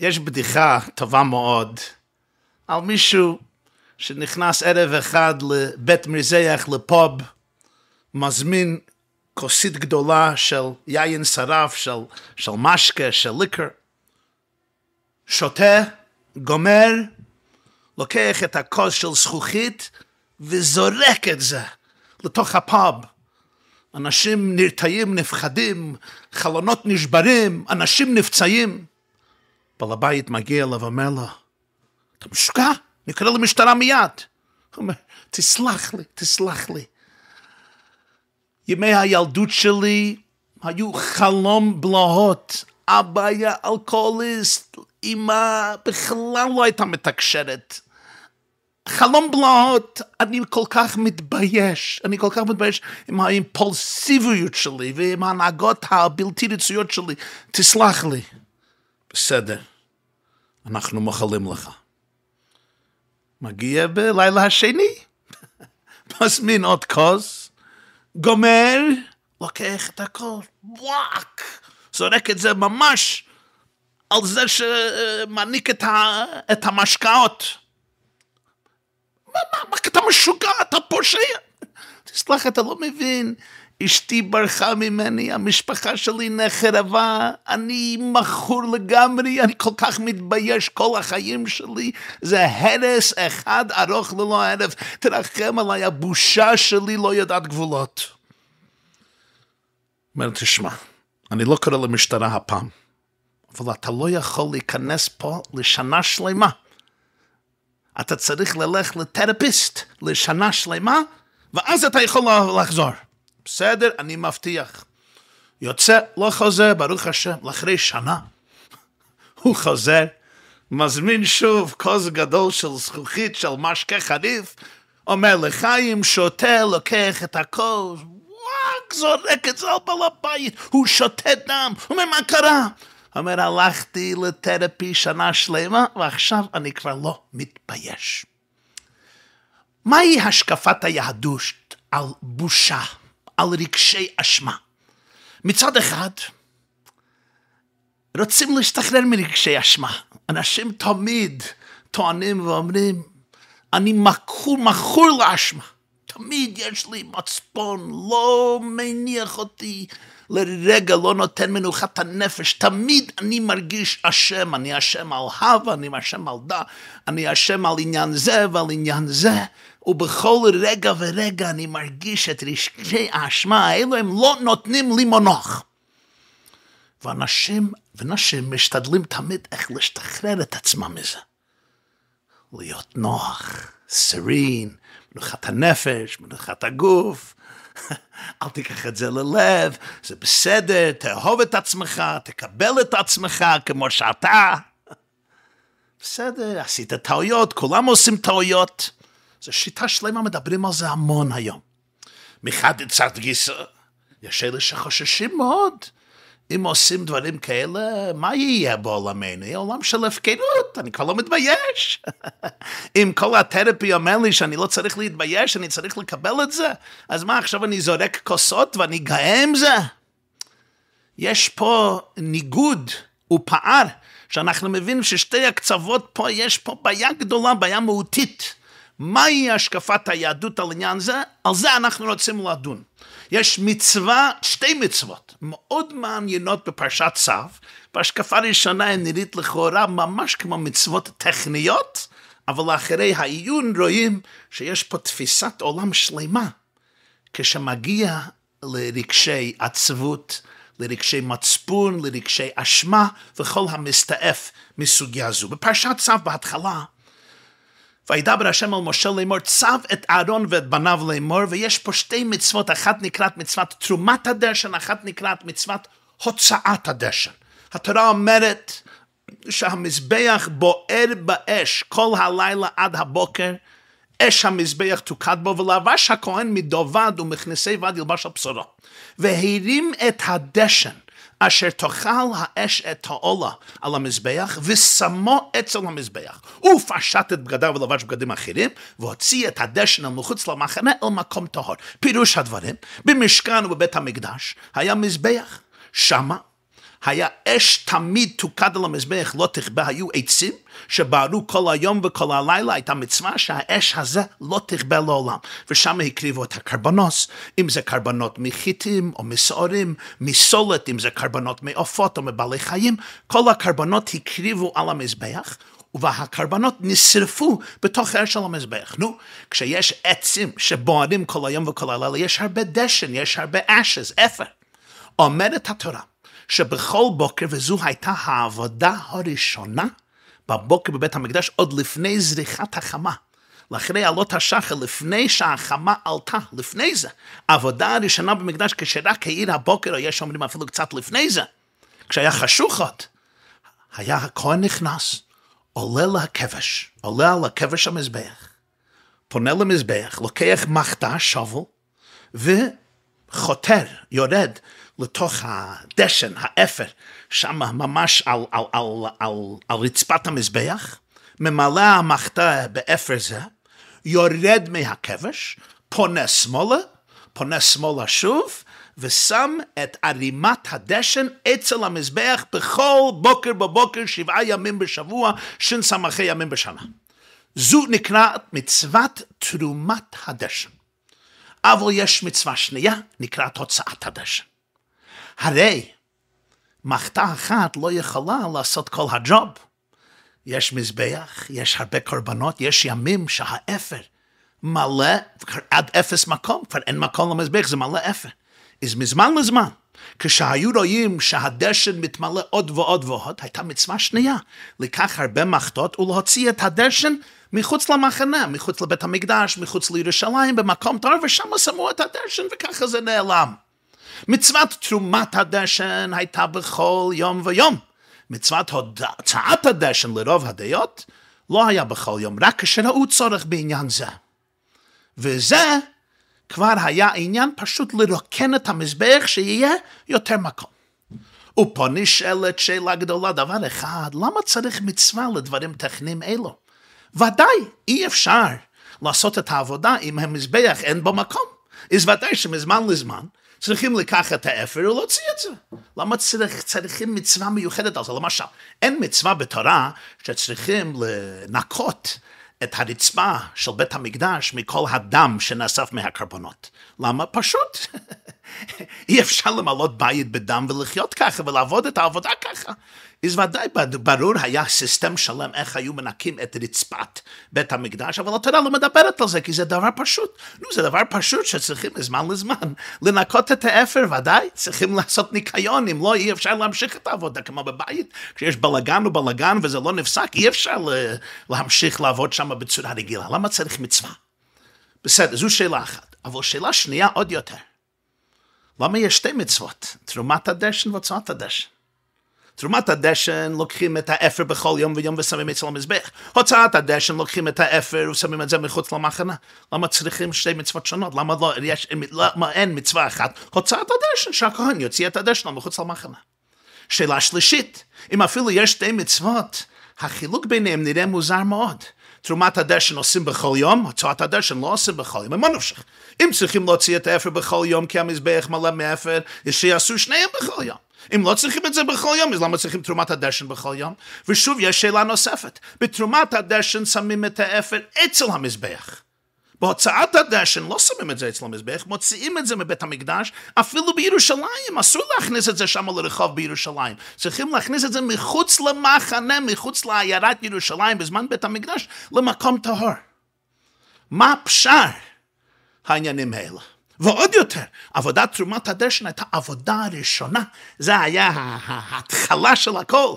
יש בדיחה טובה מאוד על מישהו שנכנס ערב אחד לבית מרזח, לפוב, מזמין כוסית גדולה של יין שרף, של משקה, של ליקר, שותה, גומר, לוקח את הכוס של זכוכית וזורק את זה לתוך הפאב. אנשים נרתעים, נפחדים, חלונות נשברים, אנשים נפצעים. בעל הבית מגיע אליו ואומר לו, אתה משוגע? נקרא למשטרה מיד. הוא אומר, תסלח לי. ימי הילדות שלי היו חלום בלהות. אבא היה אלכוהוליסט, אמא בכלל לא הייתה מתקשרת. חלום בלהות, אני כל כך מתבייש עם האימפולסיביות שלי ועם ההנהגות הבלתי רצויות שלי. תסלח לי. בסדר, אנחנו מוחלים לך. מגיע בלילה השני, מזמין עוד כוס, גומר, לוקח את הכוס, וואק, זורק את זה ממש על זה שמעניק את המשקאות. מה, אתה משוגע, אתה פושע? תסלח, אתה לא מבין. אשתי ברחה ממני, המשפחה שלי נחרבה, אני מכור לגמרי, אני כל כך מתבייש, כל החיים שלי זה הרס אחד ארוך ללא ערב. תרחם עליי, הבושה שלי לא יודעת גבולות. אומר, תשמע, אני לא קורא למשטרה הפעם, אבל אתה לא יכול להיכנס פה לשנה שלמה. אתה צריך ללך לתרפיסט לשנה שלמה, ואז אתה יכול לחזור. בסדר, אני מבטיח. יוצא, לא חוזר, ברוך השם, לאחרי שנה. הוא חוזר, מזמין שוב כוס גדול של זכוכית, של משקה חריף, אומר לחיים, שותה, לוקח את הכוס, וואק, זורק את זה על בעל הבית, הוא שותה דם, הוא אומר, מה קרה? אומר, הלכתי לתרפי שנה שלמה, ועכשיו אני כבר לא מתבייש. מהי השקפת היהדות על בושה? על רגשי אשמה. מצד אחד, רוצים להשתחרר מרגשי אשמה. אנשים תמיד טוענים ואומרים, אני מכור לאשמה. תמיד יש לי מצפון, לא מניח אותי לרגע, לא נותן מנוחת הנפש. תמיד אני מרגיש אשם, אני אשם על הווה, אני אשם על דה, אני אשם על עניין זה ועל עניין זה. ובכל רגע ורגע אני מרגיש את רגשי האשמה האלו, הם לא נותנים לי מנוח. ונשים משתדלים תמיד איך להשתחרר את עצמם מזה. להיות נוח, סרין, מנוחת הנפש, מנוחת הגוף. אל תיקח את זה ללב, זה בסדר, תאהוב את עצמך, תקבל את עצמך כמו שאתה. בסדר, עשית טעויות, כולם עושים טעויות. זו שיטה שלמה, מדברים על זה המון היום. מחד לצד גיסא, יש אלה שחוששים מאוד. אם עושים דברים כאלה, מה יהיה בעולמנו? יהיה עולם של הפקרות, אני כבר לא מתבייש. אם כל התרפי אומר לי שאני לא צריך להתבייש, אני צריך לקבל את זה, אז מה, עכשיו אני זורק כוסות ואני גאה עם זה? יש פה ניגוד ופער, שאנחנו מבינים ששתי הקצוות פה, יש פה בעיה גדולה, בעיה מהותית. מהי השקפת היהדות על עניין זה? על זה אנחנו רוצים לדון. יש מצווה, שתי מצוות, מאוד מעניינות בפרשת צו. בהשקפה ראשונה היא נראית לכאורה ממש כמו מצוות טכניות, אבל אחרי העיון רואים שיש פה תפיסת עולם שלמה, כשמגיע לרגשי עצבות, לרגשי מצפון, לרגשי אשמה, וכל המסתעף מסוגיה זו. בפרשת צו בהתחלה, וידבר השם אל משה לאמור, צב את אהרון ואת בניו לאמור, ויש פה שתי מצוות, אחת נקראת מצוות תרומת הדשן, אחת נקראת מצוות הוצאת הדשן. התורה אומרת שהמזבח בוער באש כל הלילה עד הבוקר, אש המזבח תוקד בו, ולבש הכהן מדובד ומכנסי בד ילבש על בשרו, והרים את הדשן, אשר תאכל האש את העולה על המזבח, ושמו אצל המזבח. הוא פשט את בגדיו ולבש בגדים אחרים, והוציא את הדשן אל מחוץ למחנה אל מקום טהור. פירוש הדברים, במשכן ובבית המקדש, היה מזבח. שמה היה אש תמיד תוקד על המזבח, לא תכבה, היו עצים שבערו כל היום וכל הלילה, הייתה מצווה שהאש הזה לא תכבה לעולם. ושם הקריבו את הקרבנוס, אם זה קרבנות מחיתים או מסעורים, מסולת, אם זה קרבנות מעופות או מבעלי חיים, כל הקרבנות הקריבו על המזבח, והקרבנות נשרפו בתוך האש על המזבח. נו, כשיש עצים שבוערים כל היום וכל הלילה, יש הרבה דשן, יש הרבה אשז, אפר. אומרת התורה שבכל בוקר, וזו הייתה העבודה הראשונה בבוקר בבית המקדש, עוד לפני זריחת החמה, לאחרי עלות השחר, לפני שהחמה עלתה, לפני זה, העבודה הראשונה במקדש, כשרק העיר הבוקר, או יש אומרים אפילו קצת לפני זה, כשהיה חשוכות, היה הכהן נכנס, עולה לכבש, עולה על הכבש המזבח, פונה למזבח, לוקח מחתה, שובל, וחותר, יורד לתוך הדשן, האפר, שם ממש על רצפת המזבח, ממלא המחתה באפר זה, יורד מהכבש, פונה שמאלה, שוב, ושם את ערימת הדשן אצל המזבח בכל בוקר בבוקר, 7 ימים בשבוע, שנסמכי ימים בשנה. זו נקראת מצוות תרומת הדשן. אבל יש מצווה שנייה, נקראת הוצאת הדשן. הרי מחתה אחת לא יכולה לעשות כל הג'וב. יש מזבח, יש הרבה קורבנות, יש ימים שהאפר מלא, עד אפס מקום, כבר אין מקום למזבח, זה מלא אפר. אז מזמן לזמן, כשהיו רואים שהדשן מתמלא עוד ועוד ועוד, הייתה מצווה שנייה, לקח הרבה מחתות ולהוציא את הדשן מחוץ למחנה, מחוץ לבית המקדש, מחוץ לירושלים, במקום טוב, ושם שמו את הדשן וככה זה נעלם. מצוות תרומת הדשן הייתה בכל יום ויום. מצוות הוצאת הדשן לרוב הדעות לא היה בכל יום, רק כשראו צורך בעניין זה. וזה כבר היה עניין פשוט לרוקן את המזבח שיהיה יותר מקום. ופה נשאלת שאלה גדולה, דבר אחד, למה צריך מצווה לדברים טכניים אלו? ודאי אי אפשר לעשות את העבודה אם המזבח אין בו מקום. אז ודאי שמזמן לזמן צריכים לקחת את האפר ולהוציא את זה. למה צריכים מצווה מיוחדת על זה? למשל, אין מצווה בתורה שצריכים לנקות את הרצפה של בית המקדש מכל הדם שנאסף מהקרבנות. למה? פשוט. אי אפשר למלות בית בדם ולחיות ככה ולעבוד את העבודה ככה. אז ודאי ברור היה סיסטם שלם איך היו מנקים את רצפת בית המקדש, אבל התורה לא מדברת על זה כי זה דבר פשוט. נו, זה דבר פשוט שצריכים מזמן לזמן לנקות את האפר, ודאי צריכים לעשות ניקיון, אם לא אי אפשר להמשיך את העבודה כמו בבית, כשיש בלגן ובלגן וזה לא נפסק, אי אפשר להמשיך לעבוד שם בצורה רגילה. למה צריך מצווה? בסדר, זו שאלה אחת, אבל שאלה שנייה עוד יותר. למה יש שתי מצוות, תרומת הדשן והוצאת הדשן? תרומת הדשן לוקחים את האפר בכל יום ויום ושמים אצל המזבח. הוצאת הדשן לוקחים את האפר ושמים את זה מחוץ למחנה. למה צריכים שתי מצוות שונות? למה לא, למה אין מצווה אחת? הוצאת הדשן, שהכהן יוציא את הדשן מחוץ למחנה. שאלה שלישית, אם אפילו יש שתי מצוות, החילוק ביניהם נראה מוזר מאוד. תרומת הדשן עושים בכל יום, הוצאת הדשן לא עושים בכל יום. מה נפשך? אם צריכים להוציא את האפר בכל יום כי המזבח מלא מאפר, שיעשו שניהם בכל יום. אם לא צריכים את זה בכל יום, אז למה צריכים תרומת הדשן בכל יום? ושוב, יש שאלה נוספת. בתרומת הדשן שמים את האפר אצל המזבח. בהוצאת הדשן לא שמים את זה אצל המזבח, מוציאים את זה מבית המקדש, אפילו בירושלים. אסור להכניס את זה שם לרחוב בירושלים. צריכים להכניס את זה מחוץ למחנה, מחוץ לעיירת ירושלים, בזמן בית המקדש, למקום טהור. מה פשר העניינים האלה? ועוד יותר, עבודת תרומת הדשן הייתה עבודה ראשונה. זה היה ההתחלה של הכל.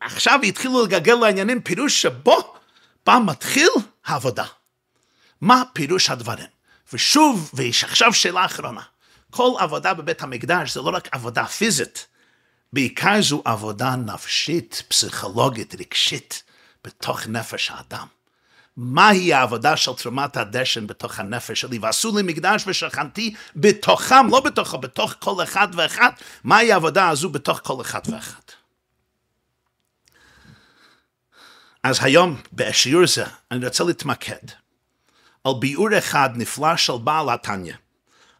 עכשיו התחילו לגגל לעניינים פירוש שבו בה מתחיל העבודה. מה פירוש הדברים? ושוב, ויש עכשיו שאלה אחרונה. כל עבודה בבית המקדש זה לא רק עבודה פיזית, בעיקר זו עבודה נפשית, פסיכולוגית, רגשית, בתוך נפש האדם. מהי העבודה של תרומת הדשן בתוך הנפש שלי? ועשו לי מקדש ושכנתי בתוכם, לא בתוכו, בתוך כל אחד ואחד. מהי העבודה הזו בתוך כל אחד ואחד? אז היום, בשיעור זה, אני רוצה להתמקד על ביאור אחד נפלא של בעל התניא.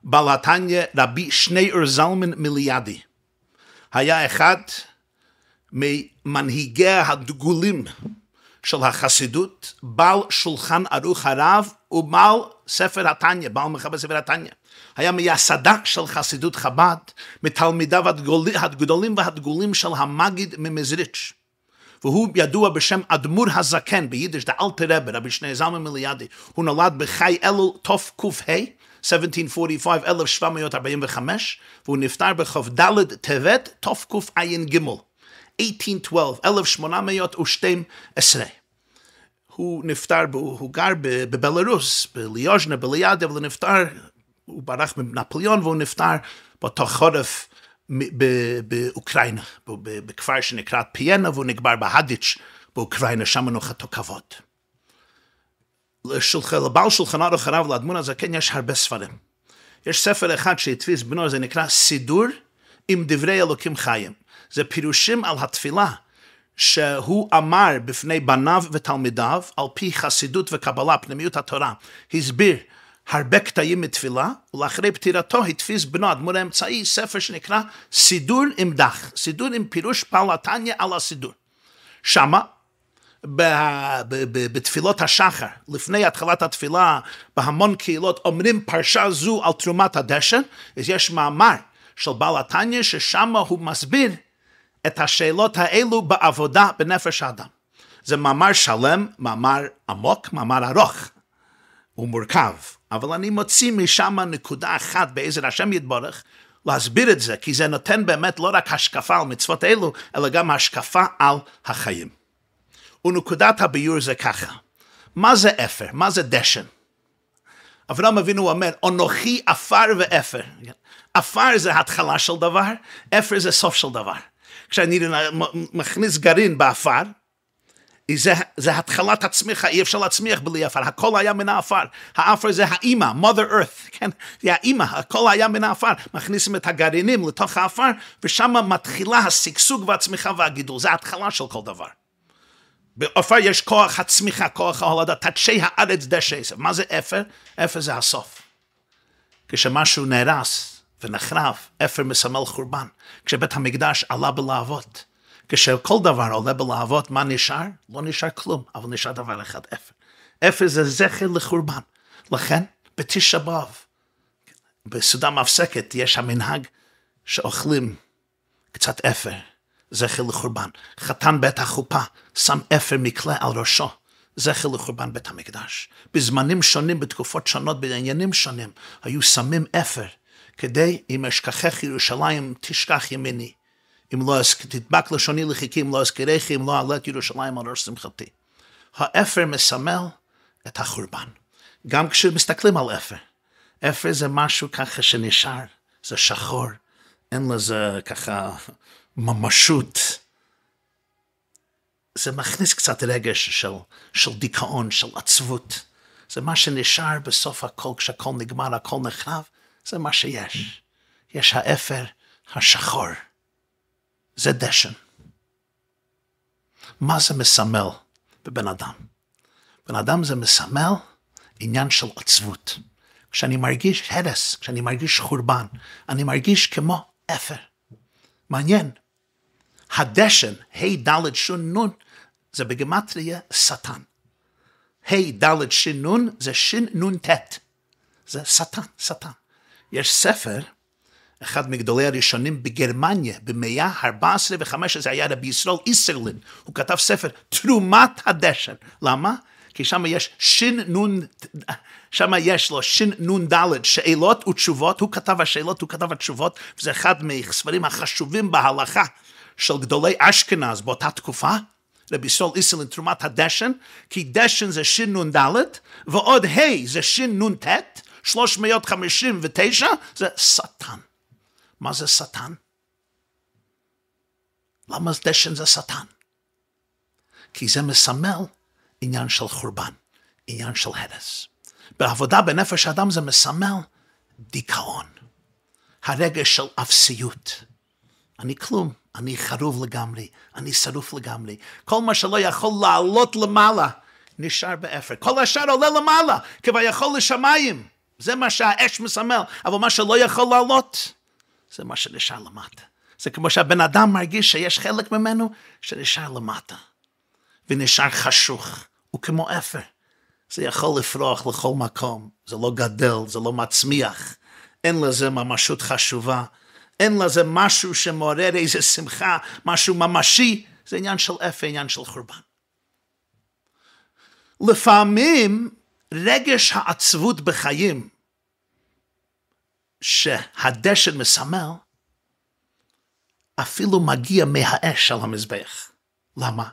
בעל התניא, רבי שניאור זלמן מיליאדי. היה אחד ממנהיגיה הדגולים של החסידות, בעל שולחן ערוך הרב ובעל ספר התניה, בעל מחבר ספר התניה. היה מייסדה של חסידות חב"ד, מתלמידיו הגדולים והדגולים של המגיד ממזריץ'. והוא ידוע בשם אדמו"ר הזקן, ביידיש דה אלטר רבי, רבי שני זלמן מיליאדי. הוא נולד בחי אלול תק"ה, 1745, 1745, והוא נפטר בכ"ד טבת תקע"ג, 1812, 1812. הוא נפטר, הוא גר בבלרוס, בליוז'נה, בליאדיה, אבל נפטר, הוא ברח מנפוליאון והוא נפטר בתוך חורף באוקראינה, בכפר שנקרא פיינה, והוא נקבר בהדיץ' באוקראינה, שם נוחתו כבוד. לבעל שולחן ערוך הרב, לאדמו"ר הזקן, יש הרבה ספרים. יש ספר אחד שהדפיס בנו, זה נקרא סידור עם דברי אלוקים חיים. זה פירושים על התפילה שהוא אמר בפני בניו ותלמידיו, על פי חסידות וקבלה, פנימיות התורה. הסביר הרבה קטעים מתפילה, ולאחרי פטירתו הדפיס בנו האדמו"ר האמצעי ספר שנקרא סידור עם דח, סידור עם פירוש בעל התניא על הסידור. שמה, בתפילות השחר, לפני התחלת התפילה, בהמון קהילות אומרים פרשה זו על תרומת הדשן, אז יש מאמר של בעל התניא ששמה הוא מסביר את השאלות האלו בעבודה בנפש האדם. זה מאמר שלם, מאמר עמוק, מאמר ארוך ומורכב, אבל אני מוציא משם נקודה אחת בעזר השם יתברך להסביר את זה, כי זה נותן באמת לא רק השקפה על מצוות אלו, אלא גם השקפה על החיים. ונקודת הביור זה ככה, מה זה אפר? מה זה דשן? אברהם אבינו אומר, אנוכי עפר ואפר. עפר זה התחלה של דבר, אפר זה סוף של דבר. כשאני מכניס גרעין באפר, זה התחלת הצמיחה, אי אפשר להצמיח בלי עפר, הכל היה מן העפר. העפר זה האימא, mother earth, כן? זה האימא, הכל היה מן העפר. מכניסים את הגרעינים לתוך העפר, ושם מתחילה השגשוג והצמיחה והגידול, זה התחלה של כל דבר. באפר יש כוח הצמיחה, כוח ההולדה, תדשי הארץ דשא. מה זה אפר? אפר זה הסוף. כשמשהו נהרס ונחרב, אפר מסמל חורבן. כשבית המקדש עלה בלהבות, כשכל דבר עולה בלהבות, מה נשאר? לא נשאר כלום, אבל נשאר דבר אחד, אפר. אפר זה זכר לחורבן. לכן, בתשעה באב, בסעודה מפסקת, יש המנהג שאוכלים קצת אפר. זכר לחורבן. חתן בית החופה שם אפר מקלה על ראשו, זכר לחורבן בית המקדש. בזמנים שונים, בתקופות שונות, בעניינים שונים, היו שמים אפר, כדי אם אשכחך ירושלים תשכח ימיני, אם לא תדבק לשוני לחיכי, אם לא אזכירך, אם לא אעלה את ירושלים על ראש שמחתי. האפר מסמל את החורבן. גם כשמסתכלים על אפר, אפר זה משהו ככה שנשאר, זה שחור, אין לזה ככה ממשות. זה מכניס קצת רגש של דיכאון, של עצבות. זה מה שנשאר בסוף הכל, כשהכל נגמר, הכל נחרב, זה מה שיש. יש האפר השחור. זה דשן. מה זה מסמל בבן אדם? בן אדם זה מסמל עניין של עצבות. כשאני מרגיש הרס, כשאני מרגיש חורבן, אני מרגיש כמו אפר. מעניין. הדשן, ה' ד' שון נון, זה בגמטריה שטן. ה' ד' שין נון, זה שין נון ת'. זה שטן, שטן. יש ספר, אחד מגדולי הראשונים בגרמניה, במאה ה-14 ו-15, זה היה רבי ישראל איסרלין. הוא כתב ספר, תרומת הדשן. למה? כי שם יש שין נון, שם יש לו שין נון ד' שאלות ותשובות, הוא כתב השאלות, הוא כתב התשובות, וזה אחד מהספרים החשובים בהלכה של גדולי אשכנז באותה תקופה, רבי ישראל איסרלין, תרומת הדשן, כי דשן זה שין נון ד' ועוד ה' זה שין נון ת', 359 זה שטן. מה זה שטן? למה דשן זה שטן? כי זה מסמל עניין של חורבן, עניין של הרס. בעבודה בנפש האדם זה מסמל דיכאון, הרגש של אפסיות. אני כלום, אני חרוב לגמרי, אני שרוף לגמרי. כל מה שלא יכול לעלות למעלה, נשאר באפר. כל השאר עולה למעלה, כביכול לשמיים. זה מה שהאש מסמל, אבל מה שלא יכול לעלות, זה מה שנשאר למטה. זה כמו שהבן אדם מרגיש שיש חלק ממנו שנשאר למטה, ונשאר חשוך, וכמו אפר. זה יכול לפרוח לכל מקום, זה לא גדל, זה לא מצמיח, אין לזה ממשות חשובה, אין לזה משהו שמעורר איזה שמחה, משהו ממשי, זה עניין של אפר, עניין של חורבן. לפעמים רגש העצבות בחיים, שהדשן מסמל, אפילו מגיע מהאש על המזבח. למה?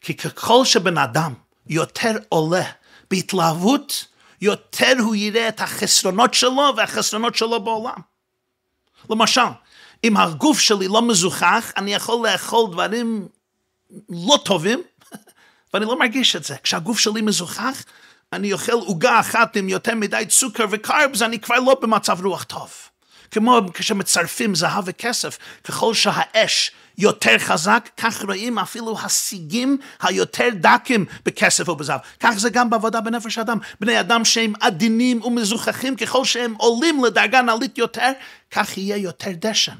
כי ככל שבן אדם יותר עולה בהתלהבות, יותר הוא יראה את החסרונות שלו והחסרונות שלו בעולם. למשל, אם הגוף שלי לא מזוכח, אני יכול לאכול דברים לא טובים, ואני לא מרגיש את זה. כשהגוף שלי מזוכח, אני אוכל עוגה אחת עם יותר מדי סוכר וקרבס, אני כבר לא במצב רוח טוב. כמו כשמצרפים זהב וכסף, ככל שהאש יותר חזק, כך רואים אפילו השיגים היותר דקים בכסף ובזהב. כך זה גם בעבודה בנפש האדם. בני אדם שהם עדינים ומזוכחים, ככל שהם עולים לדרגה נעלית יותר, כך יהיה יותר דשן.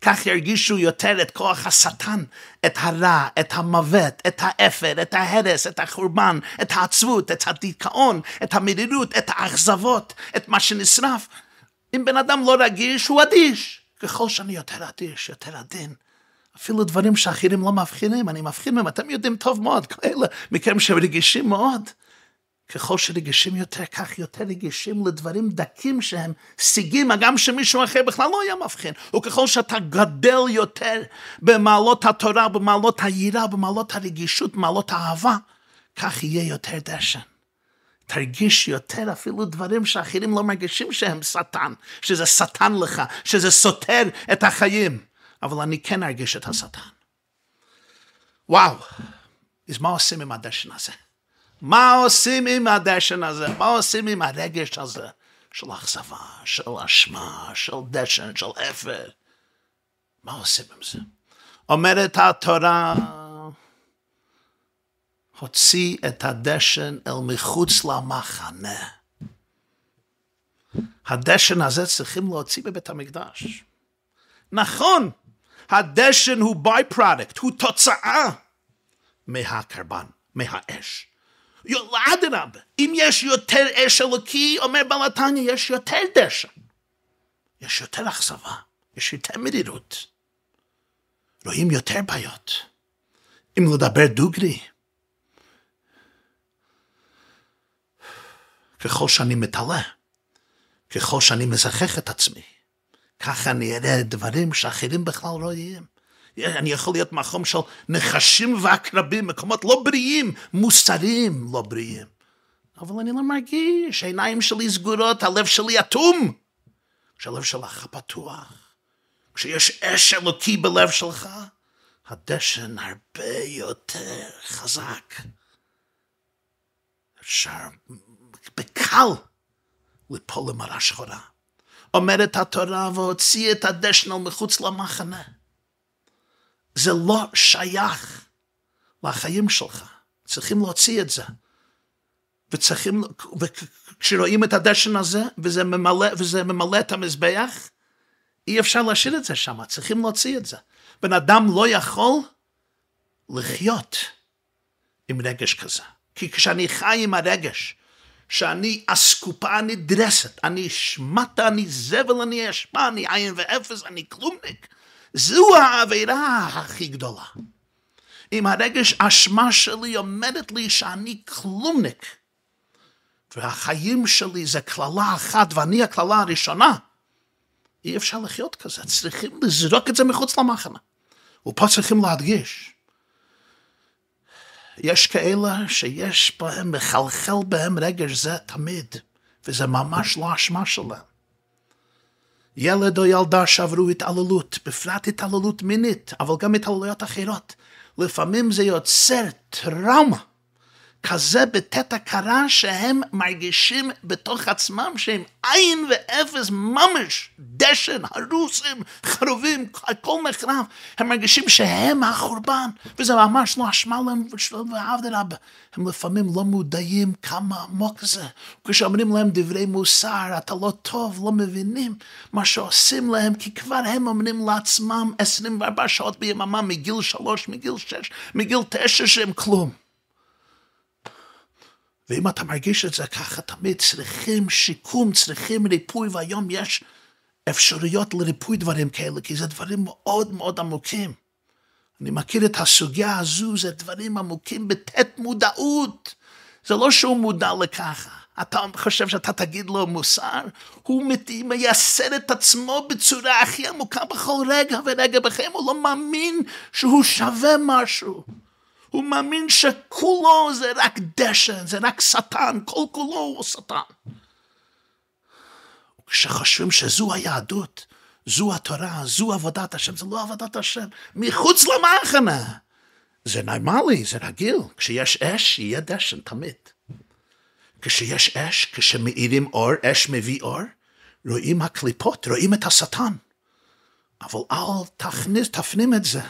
כך ירגישו יותר את כוח השטן, את הרע, את המוות, את האפר, את ההרס, את החורבן, את העצבות, את הדיכאון, את המרירות, את האכזבות, את מה שנשרף. אם בן אדם לא רגיש, הוא אדיש. ככל שאני יותר אדיש, יותר עדין, אפילו דברים שאחרים לא מבחינים, אני מבחין מהם, אתם יודעים טוב מאוד, כאלה, מכם שרגישים מאוד. ככל שרגישים יותר, כך יותר רגישים לדברים דקים שהם שיגים, גם שמישהו אחר בכלל לא היה מבחין. וככל שאתה גדל יותר במעלות התורה, במעלות היראה, במעלות הרגישות, במעלות האהבה, כך יהיה יותר דשן. תרגיש יותר אפילו דברים שאחרים לא מרגישים שהם סטן, שזה סטן לך, שזה סותר את החיים. אבל אני כן ארגיש את הסטן. וואו, אז מה עושים עם הדשן הזה? מה עושים עם הדשן הזה? מה עושים עם הרגש הזה? של אכזבה, של אשמה, של דשן, של אפר. מה עושים עם זה? אומרת התורה, הוציא את הדשן אל מחוץ למחנה. הדשן הזה צריכים להוציא בבית המקדש. נכון, הדשן הוא byproduct, הוא תוצאה מהקרבן, מהאש. אדרב, אם יש יותר אש אלוקי, אומר בעל התניא, יש יותר דשן. יש יותר אכזבה, יש יותר מרירות. רואים יותר בעיות. אם לדבר דוגרי, ככל שאני מתעלה, ככל שאני מזכח את עצמי, ככה אני אראה דברים שאחרים בכלל לא יהיהם. אני יכול להיות מקום של נחשים ועקרבים, מקומות לא בריאים, מוסריים לא בריאים. אבל אני לא מרגיש, העיניים שלי סגורות, הלב שלי אטום. כשהלב שלך פתוח, כשיש אש אלוקי בלב שלך, הדשן הרבה יותר חזק. אפשר בקל ליפול למראה שחורה. אומרת התורה, והוציא את הדשן אל מחוץ למחנה. זה לא שייך לחיים שלך. צריכים להוציא את זה. וצריכים, וכשרואים את הדשן הזה, וזה ממלא את המזבח, אי אפשר להשאיר את זה שם. צריכים להוציא את זה. בן אדם לא יכול לחיות עם רגש כזה. כי כשאני חי עם הרגש, שאני אסקופה, אני דרסת, אני שמטה, אני זבל, אני אשפה, אני עין ואפס, אני כלומניק. זו העבירה הכי גדולה. אם הרגש אשמה שלי אומרת לי שאני כלומניק, והחיים שלי זה כללה אחת ואני הכללה הראשונה, אי אפשר לחיות כזה, צריכים לזרוק את זה מחוץ למחנה. ופה צריכים להדגיש. יש כאלה שיש בהם, מחלחל בהם רגש זה תמיד, וזה ממש לא אשמה שלהם. ילד או ילדה שעברו התעללות, בפרט התעללות מינית, אבל גם התעללויות אחרות. לפעמים זה יוצר טראומה. כזה בתת הכרה שהם מרגישים בתוך עצמם שהם עין ואפס, ממש, דשן, הרוסים, חרובים, הכל מחרב. הם מרגישים שהם החורבן, וזה ממש לא אשמה להם ועבד רב. הם לפעמים לא מודעים כמה עמוק זה. כשאומרים להם דברי מוסר, אתה לא טוב, לא מבינים מה שעושים להם, כי כבר הם אומרים לעצמם 24 שעות ביממה, מגיל 3, מגיל 6, מגיל 9, שהם כלום. ואם אתה מרגיש את זה ככה, תמיד צריכים שיקום, צריכים ריפוי, והיום יש אפשרויות לריפוי דברים כאלה, כי זה דברים מאוד מאוד עמוקים. אני מכיר את הסוגיה הזו, זה דברים עמוקים בתת מודעות. זה לא שהוא מודע לככה. אתה חושב שאתה תגיד לו מוסר, הוא מייסר את עצמו בצורה הכי עמוקה בכל רגע ורגע בחיים, הוא לא מאמין שהוא שווה משהו. הוא מאמין שכולו זה רק דשן, זה רק שטן, כל כולו הוא שטן. כשחושבים שזו היהדות, זו התורה, זו עבודת השם, זה לא עבודת השם, מחוץ למחנה. זה נורמלי, זה רגיל. כשיש אש, יהיה דשן תמיד. כשיש אש, כשמאירים אור, אש מביא אור, רואים הקליפות, רואים את השטן. אבל אל תפנים את זה.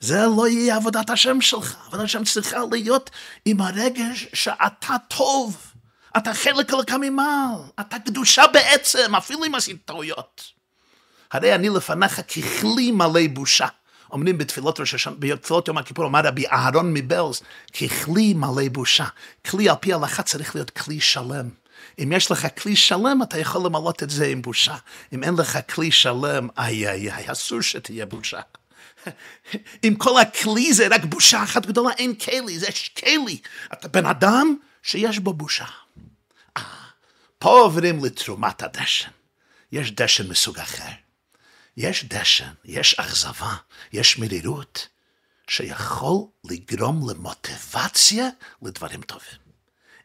זה לא יהיה עבודת השם שלך. עבודת השם צריכה להיות עם הרגש שאתה טוב, אתה חלק לקמימה, אתה קדושה בעצם, אפילו עם הסיטאויות. הרי אני לפניך ככלי מלא בושה. אומרים בתפילות יום הכיפור, אומר רבי אהרון מבלז, ככלי מלא בושה. כלי על פי ההלכה צריך להיות כלי שלם. אם יש לך כלי שלם, אתה יכול למלות את זה עם בושה. אם אין לך כלי שלם, איי איי איי, אסור שתהיה בושה. אם כל הכלי זה רק בושה אחת גדולה, אין כלי, זה כלי. אתה בן אדם שיש בו בושה. פה עוברים לתרומת הדשן. יש דשן מסוג אחר. יש דשן, יש אכזבה, יש מרירות, שיכול לגרום למוטיבציה לדברים טובים.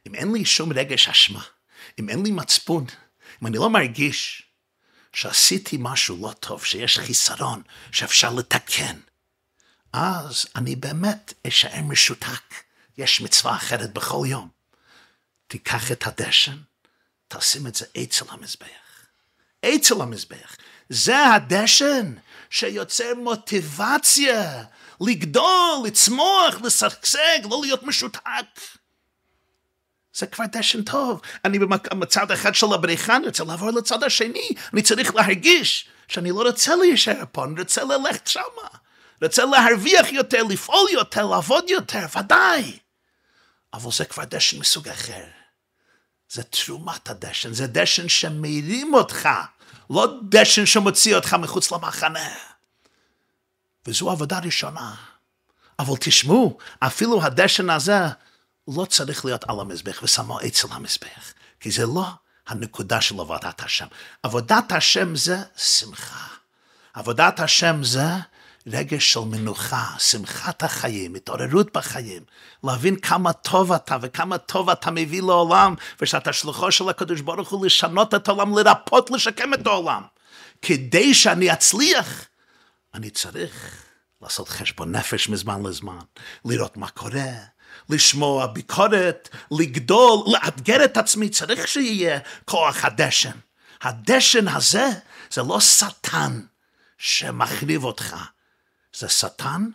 אם אין לי שום רגש אשמה, אם אין לי מצפון, אם אני לא מרגיש שעשיתי משהו לא טוב, שיש חיסרון, שאפשר לתקן, אז אני באמת אשאר משותק. יש מצווה אחרת בכל יום. תיקח את הדשן, תשים את זה אצל המזבח. אצל המזבח. זה הדשן שיוצר מוטיבציה לגדול, לצמוח, לשגשג, לא להיות משותק. זה כבר דשן טוב. אני בצד אחד של הבריחה, אני רוצה לעבור לצד השני. אני צריך להרגיש שאני לא רוצה להישאר פה, אני רוצה ללכת שמה. רוצה להרוויח יותר, לפעול יותר, לעבוד יותר, ודאי. אבל זה כבר דשן מסוג אחר. זה תרומת הדשן, זה דשן שמרים אותך, לא דשן שמוציא אותך מחוץ למחנה. וזו עבודה ראשונה. אבל תשמעו, אפילו הדשן הזה לא צריך להיות על המזבח ושמו אצל המזבח, כי זה לא הנקודה של עבודת השם. עבודת השם זה שמחה. עבודת השם זה רגש של מנוחה, שמחת החיים, התעוררות בחיים, להבין כמה טוב אתה וכמה טוב אתה מביא לעולם, ושאתה שלוחו של הקדוש ברוך הוא לשנות את העולם, לרפות, לשקם את העולם. כדי שאני אצליח, אני צריך לעשות חשבון נפש מזמן לזמן, לראות מה קורה, לשמוע ביקורת, לגדול, לאתגר את עצמי, צריך שיהיה כוח הדשן. הדשן הזה זה לא שטן שמחריב אותך, זה שטן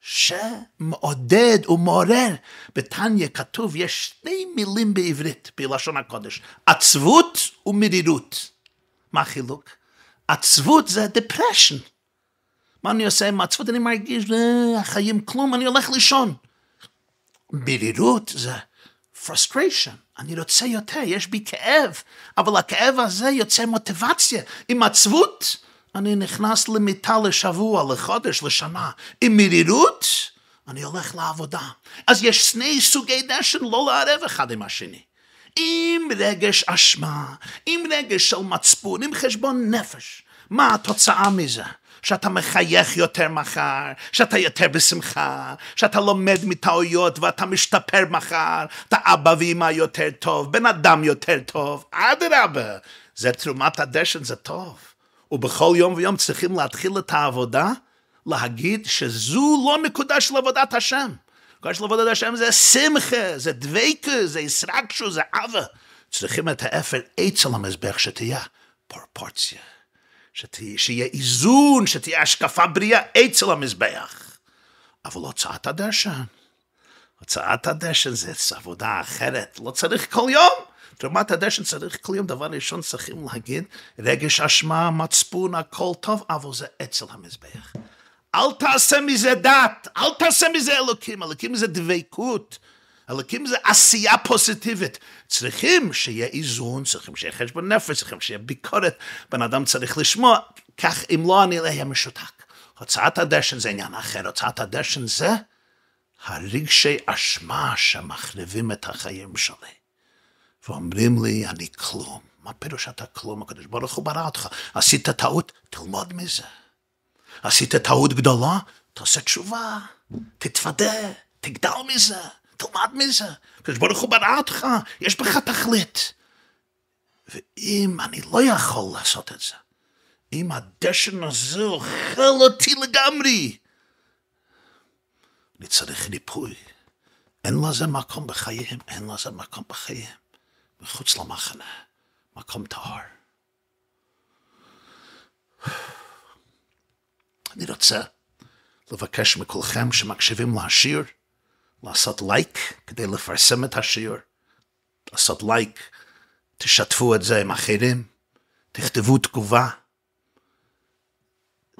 שמעודד ומעורר. בתניא כתוב, יש שני מילים בעברית, בלשון הקודש, עצבות ומרירות. מה החילוק? עצבות זה דפרשן. מה אני עושה עם עצבות? אני מרגיש, החיים כלום, אני הולך לישון. מרירות זה frustration. אני רוצה יותר, יש בי כאב, אבל הכאב הזה יוצא מוטיבציה. עם עצבות אני נכנס למיטה לשבוע, לחודש, לשנה. עם מרירות אני הולך לעבודה. אז יש שני סוגי דשן, לא לערב אחד עם השני. עם רגש אשמה, עם רגש של מצפון, עם חשבון נפש. מה התוצאה מזה? שאתה מחייך יותר מחר, שאתה יותר בשמחה, שאתה לומד מטעויות ואתה משתפר מחר, אתה אבא ואמא יותר טוב, בן אדם יותר טוב, אדרבה. זה תרומת הדשן, זה טוב. ובכל יום ויום צריכים להתחיל את העבודה, להגיד שזו לא נקודה של עבודת השם. כל של עבודת השם זה שמחה, זה דבקה, זה ישרקשו, זה אהבה. צריכים את האפר אצל המזבח, שתהיה פרופורציה, שיהיה איזון, שתהיה השקפה בריאה אצל המזבח. אבל הוצאת הדשן, הוצאת הדשן זה עבודה אחרת, לא צריך כל יום. תרומת הדשן צריך כל יום, דבר ראשון צריכים להגיד, רגש אשמה, מצפון, הכל טוב, אבל זה אצל המזבח. אל תעשה מזה דת, אל תעשה מזה אלוקים, אלוקים זה דבקות, אלוקים זה עשייה פוזיטיבית. צריכים שיהיה איזון, צריכים שיהיה חשבון נפש, צריכים שיהיה ביקורת, בן אדם צריך לשמוע, כך אם לא אני אהיה משותק. הוצאת הדשן זה עניין אחר, הוצאת הדשן זה הרגשי אשמה שמחריבים את החיים שלי. ואומרים לי, אני כלום. מה פירוש אתה כלום? הקדוש ברוך הוא ברא אותך. עשית טעות? תלמוד מזה. עשית טעות גדולה? תעשה תשובה. תתוודה. תגדל מזה. תלמד מזה. הקדוש ברוך הוא ברא אותך. יש בך תכלית. ואם אני לא יכול לעשות את זה, אם הדשן הזה אוכל אותי לגמרי, אני צריך ניפוי. אין לזה מקום בחייהם, אין לזה מקום בחייהם. מחוץ למחנה, מקום טהור. אני רוצה לבקש מכולכם שמקשיבים לשיר, לעשות לייק כדי לפרסם את השיר. לעשות לייק, תשתפו את זה עם אחרים, תכתבו תגובה,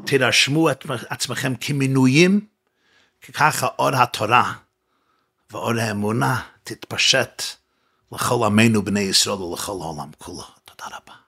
תירשמו את עצמכם כמינויים, כי ככה אור התורה ואור האמונה תתפשט לכל עמנו בני ישראל ולכל העולם כולו. תודה רבה.